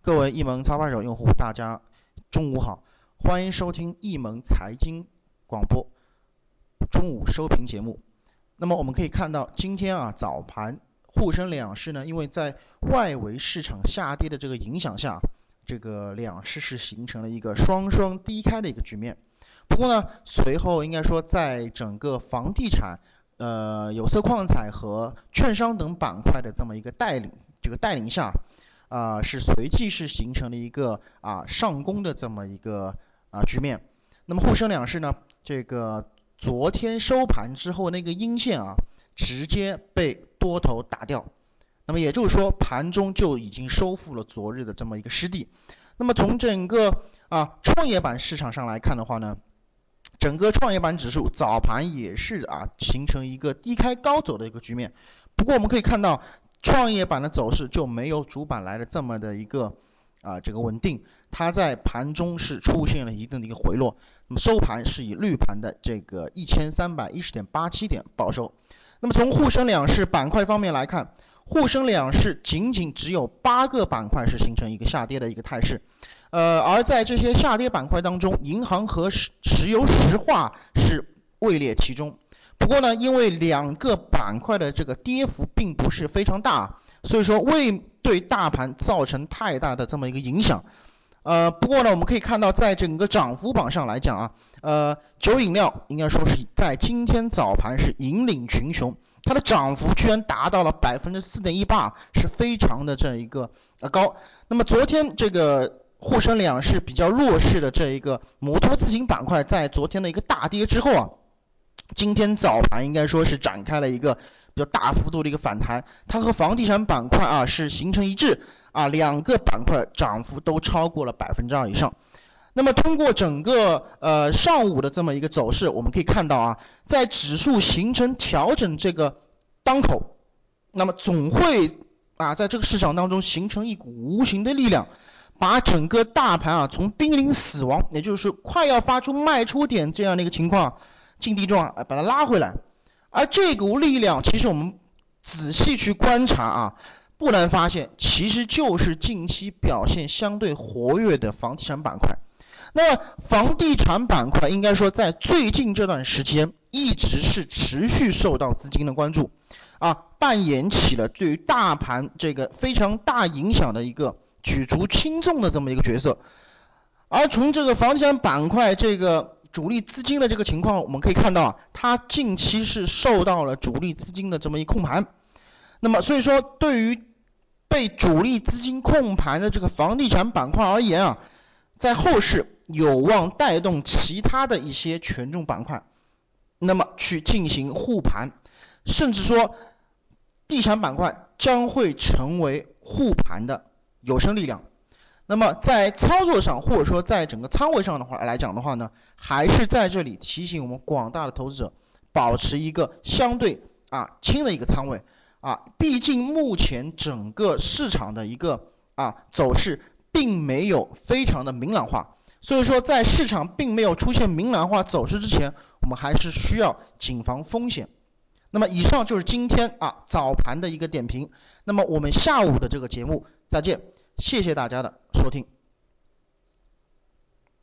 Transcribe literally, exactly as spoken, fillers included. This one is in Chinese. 各位一盟操盘手用户，大家中午好，欢迎收听一盟财经广播中午收评节目。那么我们可以看到，今天啊早盘沪深两市呢，因为在外围市场下跌的这个影响下，这个两市是形成了一个双双低开的一个局面。不过呢，随后应该说，在整个房地产、呃有色矿采和券商等板块的这么一个带领，这个带领下，啊、呃、是随即是形成了一个啊上攻的这么一个啊局面。那么沪深两市呢，这个昨天收盘之后那个阴线啊，直接被多头打掉。那么也就是说，盘中就已经收复了昨日的这么一个失地。那么从整个啊创业板市场上来看的话呢，整个创业板指数早盘也是啊形成一个低开高走的一个局面。不过我们可以看到，创业板的走势就没有主板来的这么的一个啊这个稳定，它在盘中是出现了一定的一个回落。那么收盘是以绿盘的这个 一千三百一十点八七 点报收。那么从沪深两市板块方面来看，沪深两市仅仅只有八个板块是形成一个下跌的一个态势，呃，而在这些下跌板块当中，银行和石油石化是位列其中。不过呢，因为两个板块的这个跌幅并不是非常大，所以说未对大盘造成太大的这么一个影响。呃，不过呢，我们可以看到，在整个涨幅榜上来讲啊，呃，酒饮料应该说是在今天早盘是引领群雄，它的涨幅居然达到了 百分之四点一八， 是非常的这一个高。那么昨天这个沪深两市比较弱势的这一个摩托自行板块，在昨天的一个大跌之后啊，今天早盘应该说是展开了一个比较大幅度的一个反弹，它和房地产板块啊是形成一致啊，两个板块涨幅都超过了 百分之二 以上。那么通过整个呃上午的这么一个走势，我们可以看到啊，在指数形成调整这个当口，那么总会啊在这个市场当中形成一股无形的力量，把整个大盘啊从濒临死亡，也就是快要发出卖出点这样的一个情况境地中啊，把它拉回来。而这股力量，其实我们仔细去观察啊，不难发现，其实就是近期表现相对活跃的房地产板块。那么房地产板块应该说，在最近这段时间一直是持续受到资金的关注啊，扮演起了对于大盘这个非常大影响的一个举足轻重的这么一个角色。而从这个房地产板块这个主力资金的这个情况，我们可以看到啊，它近期是受到了主力资金的这么一控盘。那么所以说，对于被主力资金控盘的这个房地产板块而言啊，在后市有望带动其他的一些权重板块，那么去进行护盘，甚至说地产板块将会成为护盘的有生力量。那么在操作上，或者说在整个仓位上的话来讲的话呢，还是在这里提醒我们广大的投资者保持一个相对啊轻的一个仓位啊，毕竟目前整个市场的一个啊走势并没有非常的明朗化，所以说在市场并没有出现明朗化走势之前，我们还是需要谨防风险。那么以上就是今天啊早盘的一个点评，那么我们下午的这个节目再见，谢谢大家的收听。